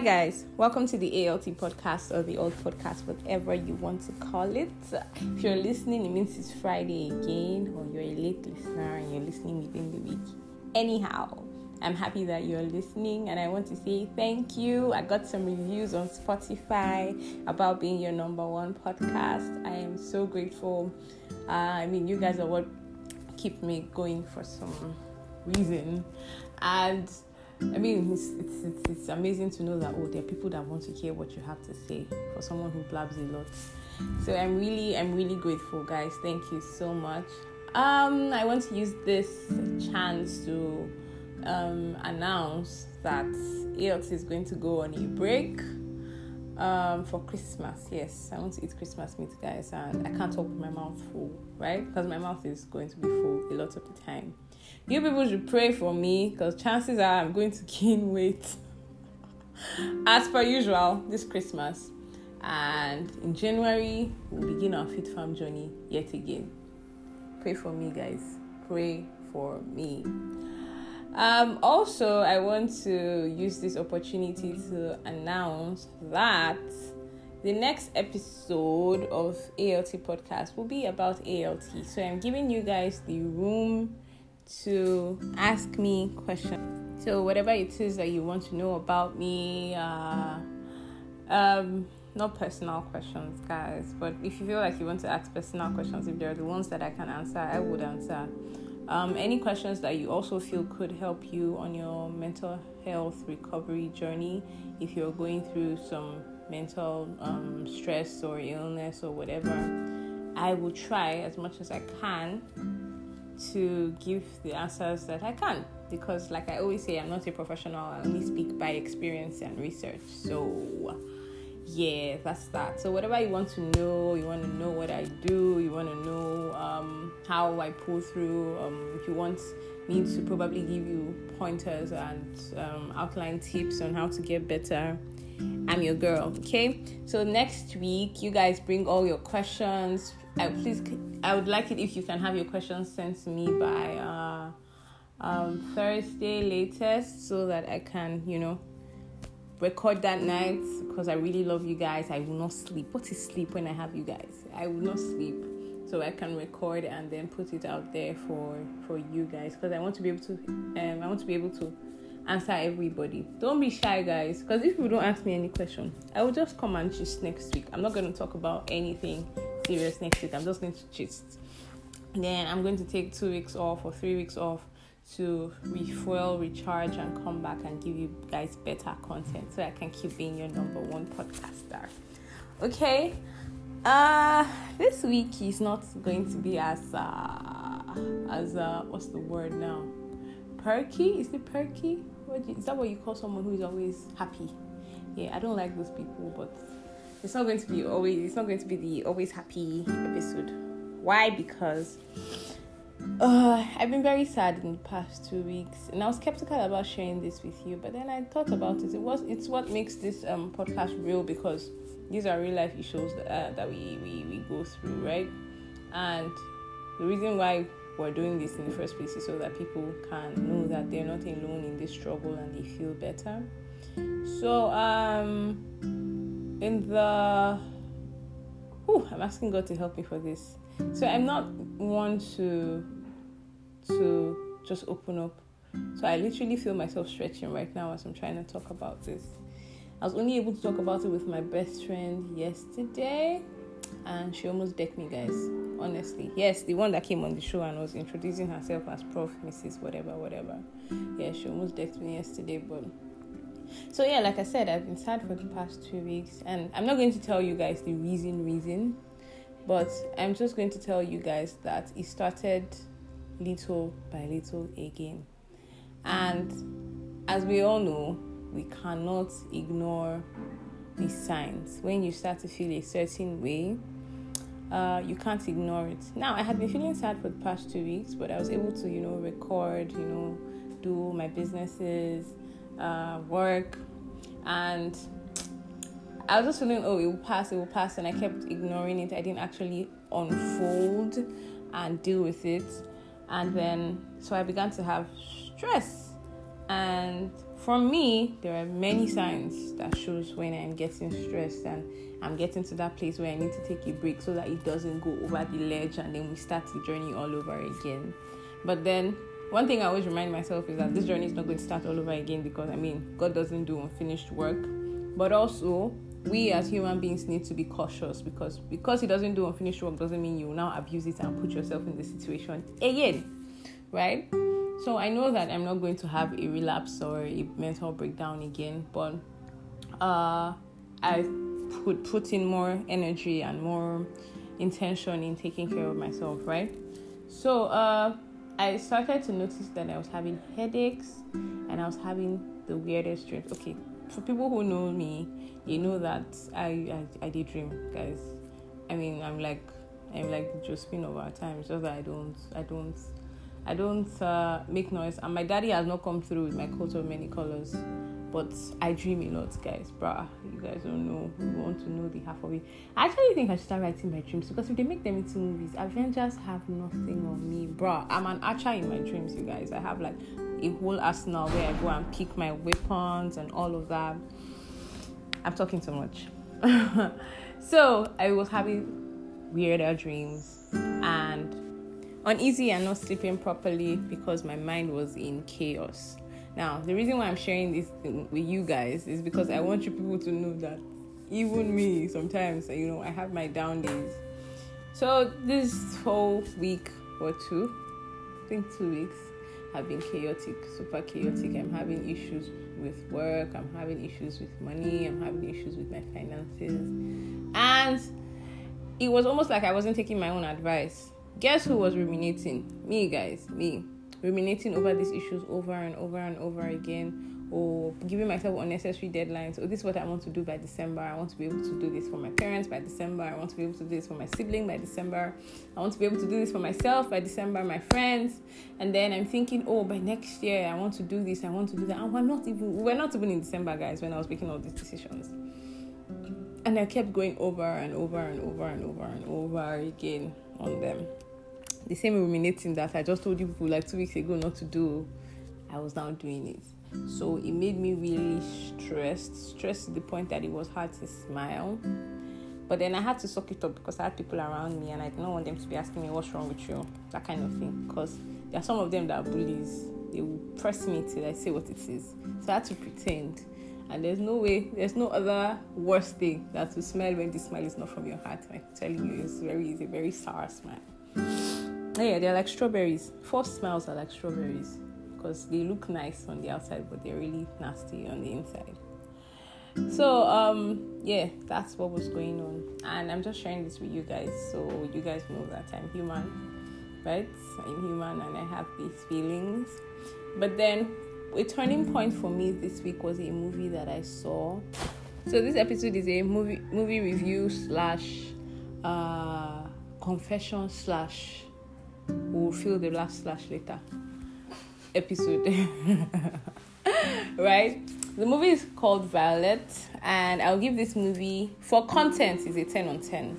Hi guys, welcome to the ALT podcast or the old podcast, whatever you want to call it. If you're listening, it means it's Friday again, or you're a late listener and you're listening within the week. Anyhow, I'm happy that you're listening and I want to say thank you. I got some reviews on Spotify about being your number one podcast. I am so grateful. You guys are what keep me going for some reason. And it's amazing to know that, there are people that want to hear what you have to say for someone who blabs a lot. So I'm really grateful, guys. Thank you so much. I want to use this chance to announce that ALT is going to go on a break for Christmas. Yes, I want to eat Christmas meat, guys, and I can't talk with my mouth full, right? Because my mouth is going to be full a lot of the time. You people should pray for me because chances are I'm going to gain weight as per usual this Christmas. And in January, we'll begin our Fit Farm journey yet again. Pray for me, guys. Pray for me. Also, I want to use this opportunity to announce that the next episode of ALT Podcast will be about ALT. So I'm giving you guys the room to ask me questions. So whatever it is that you want to know about me, not personal questions, guys, but if you feel like you want to ask personal questions, if they're the ones that I can answer, I would answer. Any questions that you also feel could help you on your mental health recovery journey, if you're going through some mental stress or illness or whatever, I will try as much as I can to give the answers that I can, because like I always say, I'm not a professional. I only speak by experience and research. So yeah, that's that. So whatever you want to know, you want to know what I do, you want to know how I pull through, if you want me to probably give you pointers and outline tips on how to get better, I'm your girl. Okay, so next week you guys bring all your questions. I would like it if you can have your questions sent to me by Thursday latest, so that I can, record that night, because I really love you guys. I will not sleep. What is sleep when I have you guys? I will not sleep. So I can record and then put it out there for you guys, because I want to be able to answer everybody. Don't be shy, guys, because if you don't ask me any question, I will just come and just next week. I'm not going to talk about anything serious next week. I'm just going to gist. Then I'm going to take 2 weeks off or 3 weeks off to refuel, recharge, and come back and give you guys better content, so I can keep being your number one podcaster. Okay, this week is not going to be as what's the word now? Perky? Is it perky? Is that what you call someone who is always happy? Yeah, I don't like those people, but it's not going to be the always happy episode. Why? Because I've been very sad in the past 2 weeks, and I was skeptical about sharing this with you. But then I thought about it. It's what makes this podcast real, because these are real life issues that we go through, right? And the reason why we're doing this in the first place is so that people can know that they're not alone in this struggle and they feel better. So I'm asking God to help me for this. So I'm not one to just open up. So I literally feel myself stretching right now as I'm trying to talk about this. I was only able to talk about it with my best friend yesterday, and she almost decked me, guys. Honestly, yes, the one that came on the show and was introducing herself as Prof, Mrs. whatever. Yeah, she almost decked me yesterday, but. So yeah, like I said, I've been sad for the past 2 weeks, and I'm not going to tell you guys the reason, but I'm just going to tell you guys that it started little by little again. And as we all know, we cannot ignore these signs. When you start to feel a certain way, you can't ignore it. Now, I had been feeling sad for the past 2 weeks, but I was able to, record, do my businesses, work, and I was just feeling, it will pass, and I kept ignoring it. I didn't actually unfold and deal with it, and then so I began to have stress. And For me, there are many signs that shows when I'm getting stressed and I'm getting to that place where I need to take a break so that it doesn't go over the ledge and then we start the journey all over again. But then, one thing I always remind myself is that this journey is not going to start all over again because, God doesn't do unfinished work. But also, we as human beings need to be cautious because He doesn't do unfinished work doesn't mean you will now abuse it and put yourself in the situation again, right? So I know that I'm not going to have a relapse or a mental breakdown again, but I would put in more energy and more intention in taking care of myself, right? So I started to notice that I was having headaches and I was having the weirdest dreams. Okay, for people who know me, they know that I daydream, guys. I'm like Josephine of our time. It's just that I don't make noise, and my daddy has not come through with my coat of many colors, but I dream a lot, guys. Bruh, you guys don't know. You want to know the half of it. I actually think I should start writing my dreams, because if they make them into movies, Avengers have nothing on me. Bruh, I'm an archer in my dreams, you guys. I have like a whole arsenal where I go and pick my weapons and all of that. I'm talking too much. So I was having weirder dreams and uneasy and not sleeping properly because my mind was in chaos. Now, the reason why I'm sharing this thing with you guys is because I want you people to know that even me, sometimes, I have my down days. So this whole week or two, I think 2 weeks, have been chaotic, super chaotic. I'm having issues with work. I'm having issues with money. I'm having issues with my finances. And it was almost like I wasn't taking my own advice. Guess who was ruminating? Me, guys. Me. Ruminating over these issues over and over and over again. Or giving myself unnecessary deadlines. Or this is what I want to do by December. I want to be able to do this for my parents by December. I want to be able to do this for my sibling by December. I want to be able to do this for myself by December, my friends. And then I'm thinking, by next year, I want to do this. I want to do that. And we're not even in December, guys, when I was making all these decisions. And I kept going over and over and over and over and over again on them. The same ruminating that I just told you people like 2 weeks ago not to do, I was now doing it. So it made me really stressed to the point that it was hard to smile. But then I had to suck it up because I had people around me and I did not want them to be asking me what's wrong with you, that kind of thing. Because there are some of them that are bullies. They will press me till I say what it is. So I had to pretend. And there's no other worse thing than to smile when the smile is not from your heart. I'm telling you, it's a very sour smile. Yeah, they're like strawberries. False smiles are like strawberries because they look nice on the outside, but they're really nasty on the inside. So, that's what was going on. And I'm just sharing this with you guys so you guys know that I'm human, right? I'm human and I have these feelings. But then a turning point for me this week was a movie that I saw. So this episode is a movie review / confession / we'll fill the last / later episode. Right? The movie is called Violet, and I'll give this movie, for content, is a 10 on 10.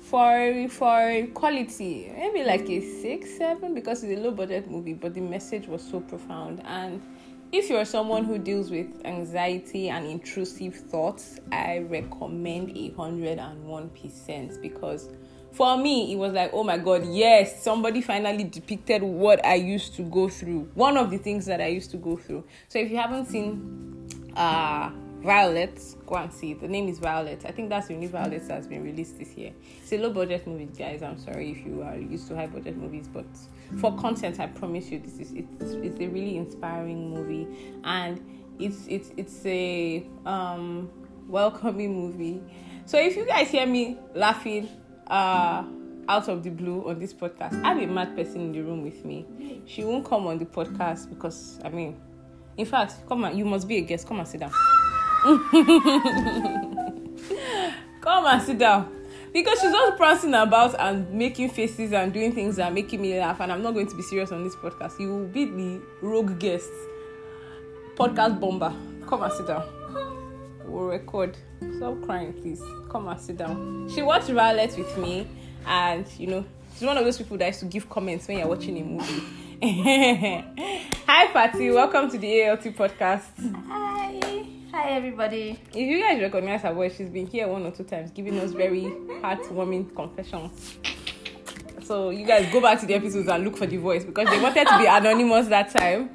For quality, maybe like a 6, 7, because it's a low-budget movie, but the message was so profound. And if you're someone who deals with anxiety and intrusive thoughts, I recommend 101% because for me, it was like, oh my God, yes, somebody finally depicted what I used to go through. One of the things that I used to go through. So if you haven't seen Violet, go and see it. The name is Violet. I think that's the only Violet that has been released this year. It's a low budget movie, guys. I'm sorry if you are used to high budget movies, but for content, I promise you, it's a really inspiring movie, and it's a welcoming movie. So if you guys hear me laughing out of the blue on this podcast, I have a mad person in the room with me. She won't come on the podcast because in fact, come on, you must be a guest. Come and sit down. Come and sit down, because she's just prancing about and making faces and doing things that are making me laugh, and I'm not going to be serious on this podcast. You will be the rogue guest, podcast bomber. Come and sit down, we'll record. Stop crying, please. Come and sit down. She watched Violet with me, and she's one of those people that used to give comments when you're watching a movie. Hi Patty, welcome to the ALT podcast. Hi everybody. If you guys recognize her voice, she's been here one or two times giving us very heartwarming confessions. So you guys go back to the episodes and look for the voice because they wanted to be anonymous that time.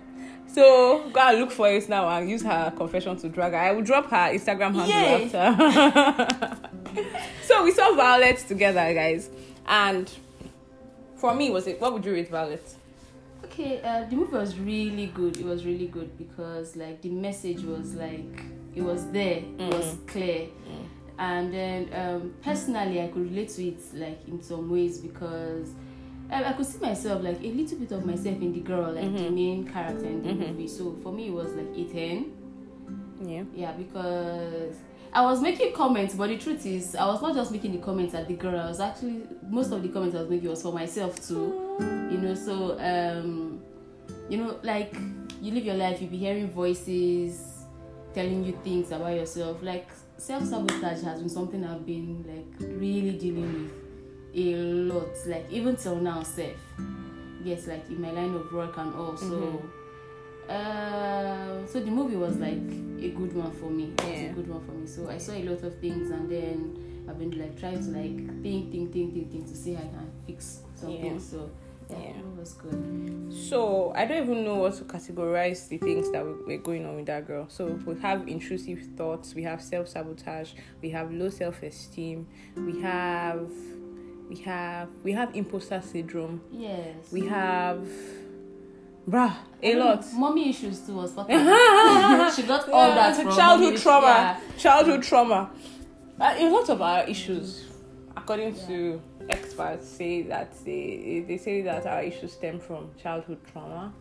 So go and look for it now and use her confession to drag her. I will drop her Instagram handle after. So we saw Violet together, guys, and for me, what would you rate Violet? Okay, the movie was really good. It was really good because like the message was like it was there, it was clear, and then personally I could relate to it like in some ways because I could see myself like a little bit of myself in the girl, like the main character in the movie. So for me, it was like a 10. Yeah, because I was making comments, but the truth is, I was not just making the comments at the girl. I was actually, most of the comments I was making was for myself too, you know. So, like you live your life, you be hearing voices telling you things about yourself. Like self-sabotage has been something I've been like really dealing with a lot, like even till now, self. Yes, like in my line of work and all. So the movie was like a good one for me. It was a good one for me. So I saw a lot of things, and then I've been like trying to like think to see how I can fix something. So it was good. So I don't even know what to categorize the things that were going on with that girl. So we have intrusive thoughts, we have self-sabotage, we have low self-esteem, we have imposter syndrome. Yes. We have. Bruh, lot. Mommy issues too was what she got all that from childhood trauma. Childhood trauma. A lot of our issues, according to experts, say that they say that our issues stem from childhood trauma.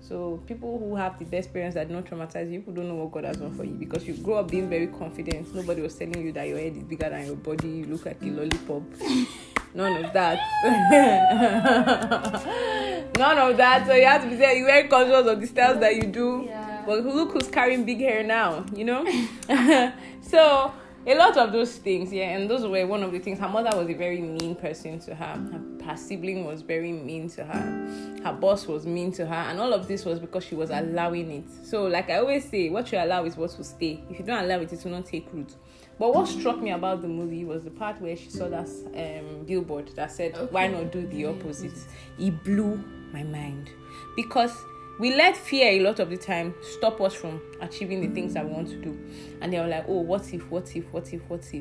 So people who have the best parents that don't traumatize you, people don't know what God has done for you because you grow up being very confident. Nobody was telling you that your head is bigger than your body. You look like a lollipop. None of that. So you have to be very conscious of the styles that you do. Yeah. But look who's carrying big hair now, you know? So a lot of those things, and those were one of the things. Her mother was a very mean person to her. Her sibling was very mean to her. Her boss was mean to her. And all of this was because she was allowing it. So like I always say, what you allow is what will stay. If you don't allow it, it will not take root. But what struck me about the movie was the part where she saw that billboard that said, why not do the opposite? It blew my mind. Because we let fear a lot of the time stop us from achieving the things that we want to do. And they were like, oh, what if?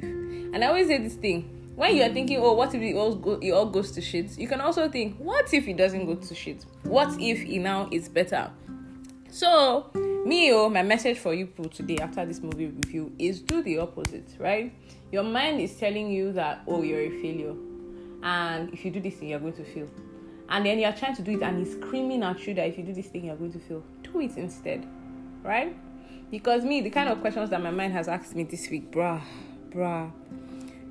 And I always say this thing. When you're thinking, oh, what if it all goes to shit? You can also think, what if it doesn't go to shit? What if it now is better? So, my message for you people today after this movie review is do the opposite, right? Your mind is telling you that, oh, you're a failure. And if you do this thing, you're going to fail. And then you're trying to do it and it's screaming at you that if you do this thing, you're going to fail. Do it instead, right? Because the kind of questions that my mind has asked me this week, bruh.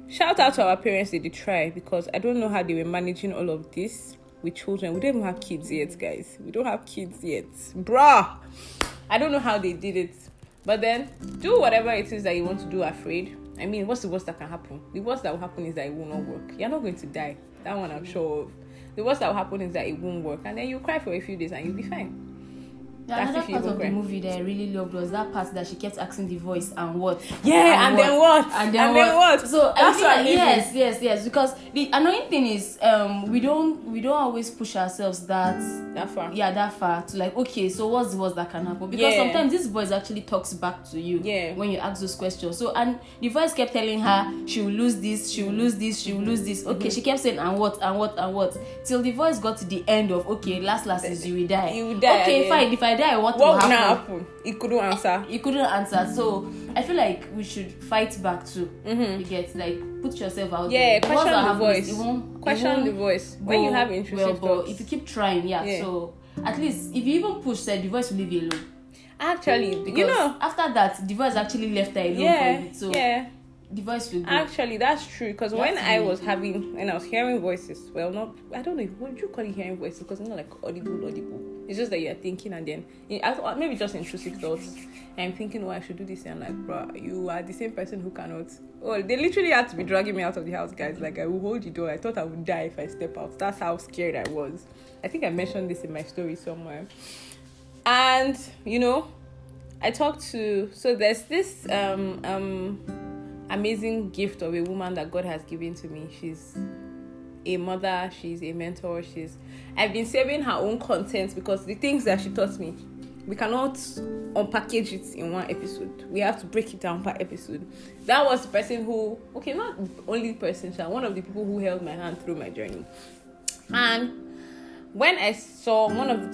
Shout out to our parents that they try because I don't know how they were managing all of this with children. We don't even have kids yet, guys. We don't have kids yet. Bruh! I don't know how they did it. But then, do whatever it is that you want to do afraid. I mean, what's the worst that can happen? The worst that will happen is that it will not work. You're not going to die. That one I'm sure of. The worst that will happen is that it won't work. And then you cry for a few days and you'll be fine. Another part of the movie that I really loved was that part that she kept asking the voice and what. Yeah, and then what? And then what? So that's what. Yes. Because the annoying thing is, we don't always push ourselves that far. Yeah, that far to like, okay, so what's the worst that can happen? Because sometimes this voice actually talks back to you when you ask those questions. So and the voice kept telling her she will lose this, she will lose this, she will lose this. Okay, she kept saying and what till the voice got to the end of okay, last is you will die. You will die. Okay, fine. If I die, what will happen? It couldn't answer. So I feel like we should fight back too. You get like put yourself out there. Question the voice. When you have intrusive thoughts. If you keep trying, So at least if you even push, said the voice will leave you alone. Actually, because after that, the voice actually left her alone. For you, so the voice will go. Actually, that's true. Because when I was hearing voices, I don't know, would you call it hearing voices? Because it's not like audible. It's just that you're thinking, and then maybe just intrusive thoughts. I'm thinking, I should do this. And I'm like, bro, you are the same person who cannot. Oh, they literally had to be dragging me out of the house, guys. Like, I will hold the door. I thought I would die if I step out. That's how scared I was. I think I mentioned this in my story somewhere. And, I talked to... So there's this amazing gift of a woman that God has given to me. She's a mother, she's a mentor, I've been saving her own content because the things that she taught me, we cannot unpackage it in one episode. We have to break it down per episode. That was the person who, not the only person, one of the people who held my hand through my journey. And that was the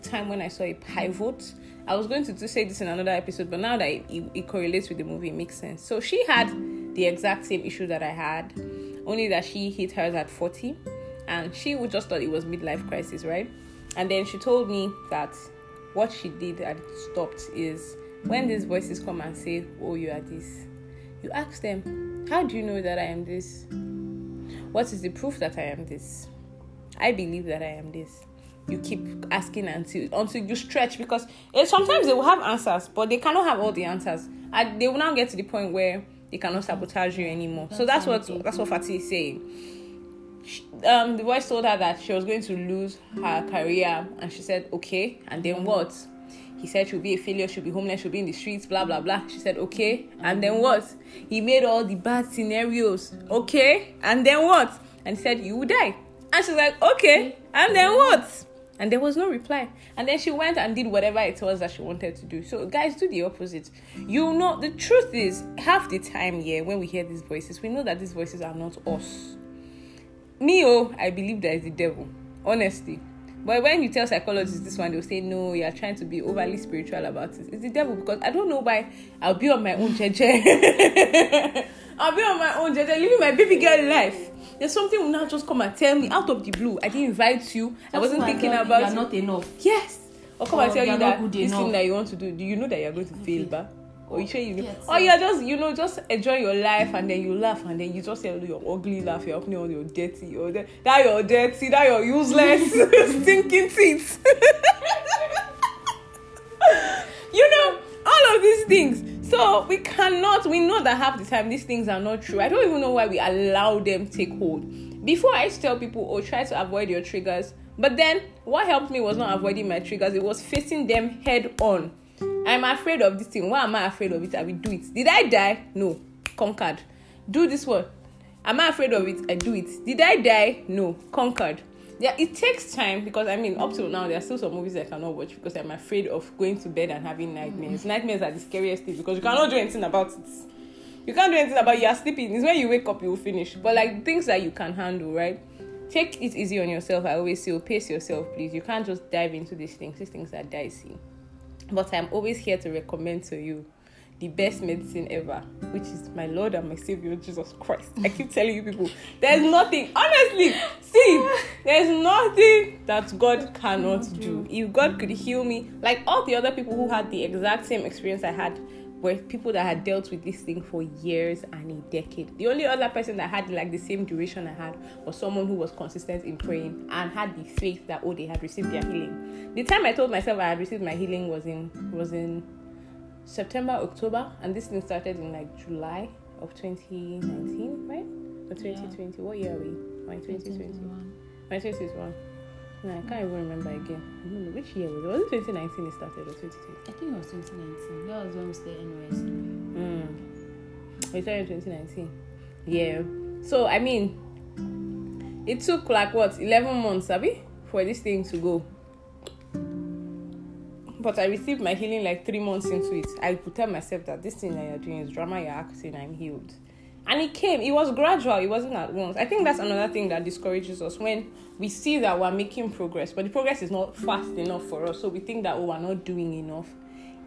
time when I saw a pivot. I was going to say this in another episode, but now that it correlates with the movie, it makes sense. So she had the exact same issue that I had, only that she hit hers at 40, and she would just thought it was midlife crisis, right? And then she told me that what she did and stopped is when these voices come and say, oh, you are this, you ask them, how do you know that I am this? What is the proof that I am this? I believe that I am this. You keep asking until you stretch, because sometimes they will have answers, but they cannot have all the answers, and they will now get to the point where they cannot sabotage you anymore. So that's what Fatih is saying. The voice told her that she was going to lose her career, and she said, okay, and then what? He said she'll be a failure, she'll be homeless, she'll be in the streets, blah, blah, blah. She said, okay, and then what? He made all the bad scenarios, okay, and then what? And he said, you will die. And she's like, okay, and then what? And there was no reply. And then she went and did whatever it was that she wanted to do. So, guys, do the opposite. The truth is, half the time, when we hear these voices, we know that these voices are not us. I believe that is the devil, honestly. But when you tell psychologists this one, they'll say, no, you're trying to be overly spiritual about it. It's the devil, because I don't know why I'll be on my own, jeje. I'll be on my own, jeje, living my baby girl life. There's something will now just come and tell me out of the blue. I didn't invite you. I wasn't thinking about you. You're not enough. Yes. Or come and tell you that this thing that you want to do, do you know that you're going to fail, ba? Or you sure you know? Or you're just, just enjoy your life, and then you laugh, and then you just say your ugly laugh, you're opening all your dirty, that you're useless, stinking teeth. All of these things. So we know that half the time these things are not true. I don't even know why we allow them to take hold. Before, I used to tell people, try to avoid your triggers. But then what helped me was not avoiding my triggers. It was facing them head on. I'm afraid of this thing. Why am I afraid of it? I will do it. Did I die? No. Conquered. Do this one. Am I afraid of it? I do it. Did I die? No. Conquered. Yeah, it takes time, because up till now there are still some movies I cannot watch because I'm afraid of going to bed and having nightmares. Mm-hmm. Nightmares are the scariest thing because you cannot do anything about it. You can't do anything about it. You are sleeping. It's when you wake up you will finish. But things that you can handle, right? Take it easy on yourself. I always say, pace yourself, please. You can't just dive into these things. These things are dicey. But I'm always here to recommend to you the best medicine ever, which is my Lord and my Savior Jesus Christ. I keep telling you people, there's nothing, honestly, there's nothing that God cannot do. If God could heal me, like all the other people who had the exact same experience I had were people that had dealt with this thing for years and a decade. The only other person that had the same duration I had was someone who was consistent in praying and had the faith that they had received their healing. The time I told myself I had received my healing was in September, October, and this thing started in July of 2019, right? Or 2020? Yeah. What year are we? Or 2020? My 2021. No, I can't even remember again. I don't know which year was it. Was it 2019 it started or 2020? I think it was 2019. That was when we stayed in NYC. We started in 2019. Yeah. So it took 11 months, Abby, for this thing to go. But I received my healing 3 months into it. I could tell myself that this thing that you're doing is drama, you're acting, I'm healed. And it came. It was gradual. It wasn't at once. I think that's another thing that discourages us, when we see that we're making progress, but the progress is not fast enough for us. So we think that, we're not doing enough.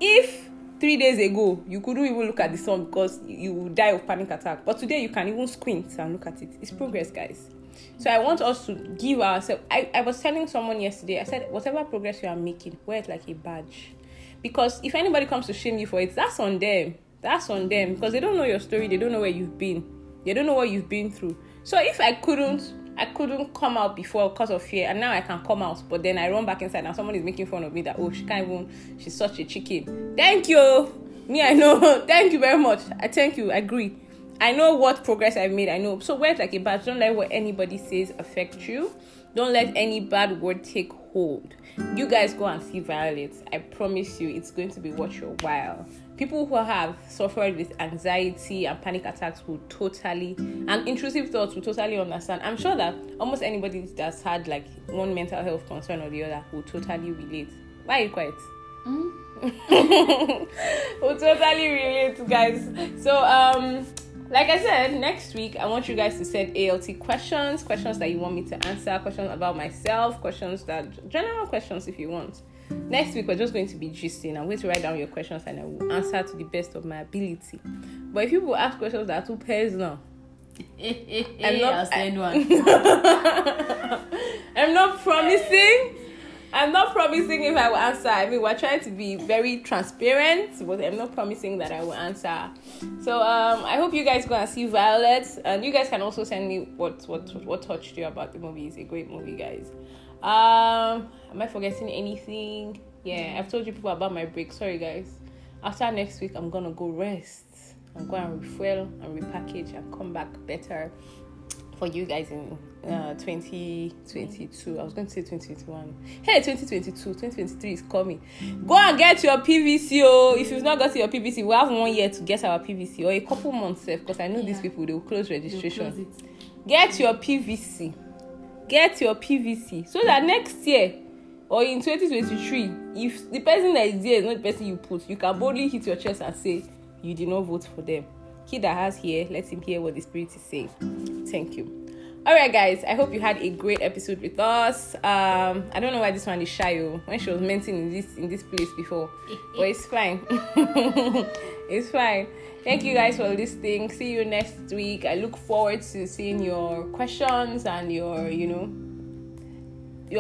If 3 days ago you couldn't even look at the sun because you would die of panic attack, but today you can even squint and look at it. It's progress, guys. So I want us to give ourselves... I was telling someone yesterday, I said, whatever progress you are making, wear it like a badge. Because if anybody comes to shame you for it, that's on them. that's on them, because they don't know your story, they don't know where you've been, they don't know what you've been through. So if I couldn't come out before because of fear, and now I can come out, but then I run back inside and someone is making fun of me that, oh, she can't even, she's such a chicken. Thank you. Me, I know. Thank you very much. I thank you. I agree. I know what progress I've made. I know. So wear it like a badge. Don't let what anybody says affect you. Don't let any bad word take hold. You guys go and see Violet. I promise you, it's going to be worth your while. People who have suffered with anxiety and panic attacks will totally, and intrusive thoughts will totally understand. I'm sure that almost anybody that's had like one mental health concern or the other will totally relate. Why are you quiet? Will totally relate, guys. So, like I said, next week, I want you guys to send ALT questions that you want me to answer, questions about myself, general questions if you want. Next week, we're just going to be gisting. I'm going to write down your questions and I will answer to the best of my ability. But if you will ask questions that are too personal, I'll send one. I'm not promising if I will answer. I mean, we're trying to be very transparent, but I'm not promising that I will answer. So I hope you guys go and see Violet, and you guys can also send me what touched you about the movie. It's a great movie, guys. Am I forgetting anything? Yeah, I've told you people about my break. Sorry, guys. After next week, I'm gonna go rest. I'm going to refuel and repackage and come back better for you guys in 2022. I was going to say 2021. Hey, 2022, 2023 is coming. Go and get your PVC. Oh, if you've not got your PVC, we have 1 year to get our PVC, or a couple months, because I know these people, they will close registration. Get your PVC. Get your PVC so that next year or in 2023, if the person that is there is not the person you put, you can boldly hit your chest and say you did not vote for them. He that has here, let him hear what the Spirit is saying. Thank you. All right, guys, I hope you had a great episode with us. I don't know why this one is shy when she was mentioned in this place before, but it's fine. It's fine. Thank you guys for listening. See you next week. I look forward to seeing your questions and your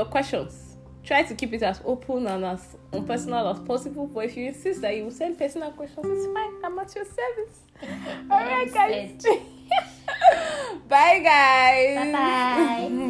questions. Try to keep it as open and as unpersonal as possible, but if you insist that you will send personal questions, it's fine. I'm at your service. All right, guys. Bye, guys. Bye-bye.